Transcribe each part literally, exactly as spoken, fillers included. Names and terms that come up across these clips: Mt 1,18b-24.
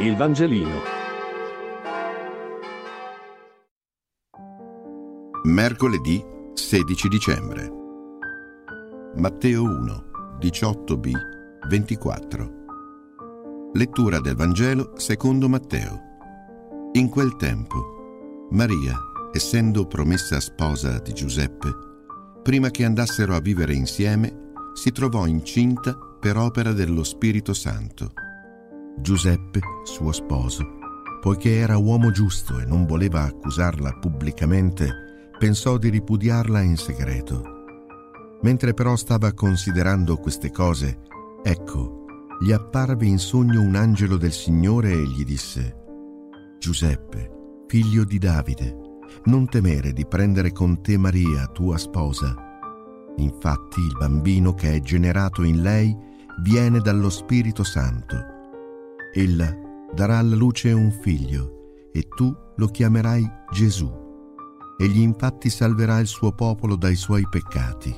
Il Vangelino. Mercoledì sedici dicembre. Matteo uno, diciotto b, ventiquattro. Lettura del Vangelo secondo Matteo. In quel tempo, Maria, essendo promessa sposa di Giuseppe, prima che andassero a vivere insieme, si trovò incinta per opera dello Spirito Santo. Giuseppe, suo sposo, poiché era uomo giusto e non voleva accusarla pubblicamente, pensò di ripudiarla in segreto. Mentre però stava considerando queste cose, ecco, gli apparve in sogno un angelo del Signore e gli disse: Giuseppe, figlio di Davide, non temere di prendere con te Maria, tua sposa. Infatti il bambino che è generato in lei viene dallo Spirito Santo. Ella darà alla luce un figlio, e tu lo chiamerai Gesù. Egli infatti salverà il suo popolo dai suoi peccati.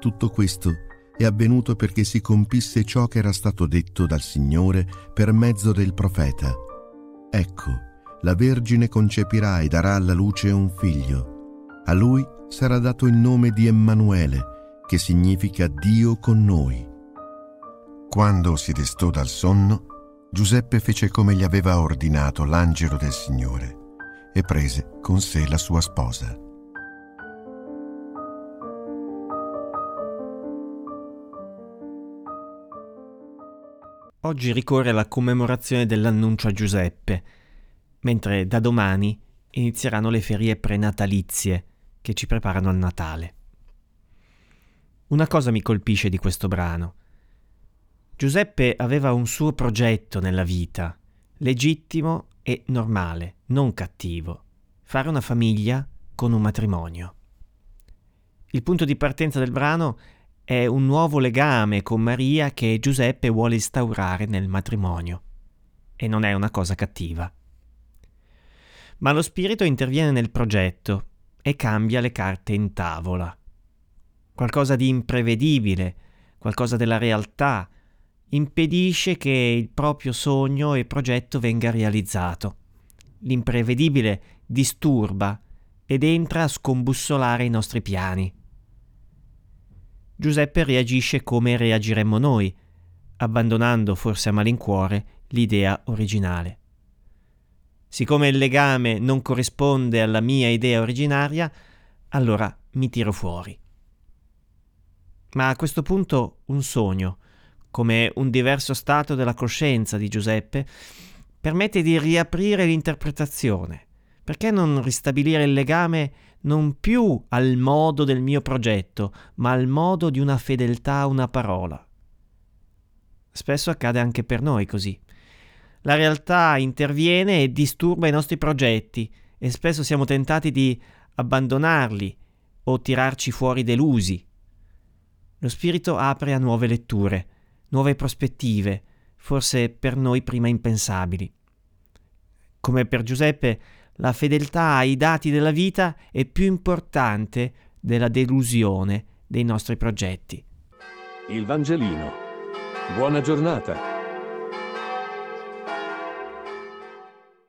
Tutto questo è avvenuto perché si compisse ciò che era stato detto dal Signore per mezzo del profeta. Ecco, la Vergine concepirà e darà alla luce un figlio. A lui sarà dato il nome di Emanuele, che significa Dio con noi. Quando si destò dal sonno, Giuseppe fece come gli aveva ordinato l'angelo del Signore e prese con sé la sua sposa. Oggi ricorre la commemorazione dell'annuncio a Giuseppe, mentre da domani inizieranno le ferie prenatalizie che ci preparano al Natale. Una cosa mi colpisce di questo brano. Giuseppe aveva un suo progetto nella vita, legittimo e normale, non cattivo: fare una famiglia con un matrimonio. Il punto di partenza del brano è un nuovo legame con Maria che Giuseppe vuole instaurare nel matrimonio, e non è una cosa cattiva. Ma lo Spirito interviene nel progetto e cambia le carte in tavola. Qualcosa di imprevedibile, qualcosa della realtà, impedisce che il proprio sogno e progetto venga realizzato. L'imprevedibile disturba ed entra a scombussolare i nostri piani. Giuseppe reagisce come reagiremmo noi, abbandonando forse a malincuore l'idea originale. Siccome il legame non corrisponde alla mia idea originaria, allora mi tiro fuori. Ma a questo punto un sogno, come un diverso stato della coscienza di Giuseppe, permette di riaprire l'interpretazione. Perché non ristabilire il legame non più al modo del mio progetto, ma al modo di una fedeltà a una parola? Spesso accade anche per noi così. La realtà interviene e disturba i nostri progetti, e spesso siamo tentati di abbandonarli o tirarci fuori delusi. Lo Spirito apre a nuove letture, nuove prospettive, forse per noi prima impensabili. Come per Giuseppe, la fedeltà ai dati della vita è più importante della delusione dei nostri progetti. Il Vangelino. Buona giornata.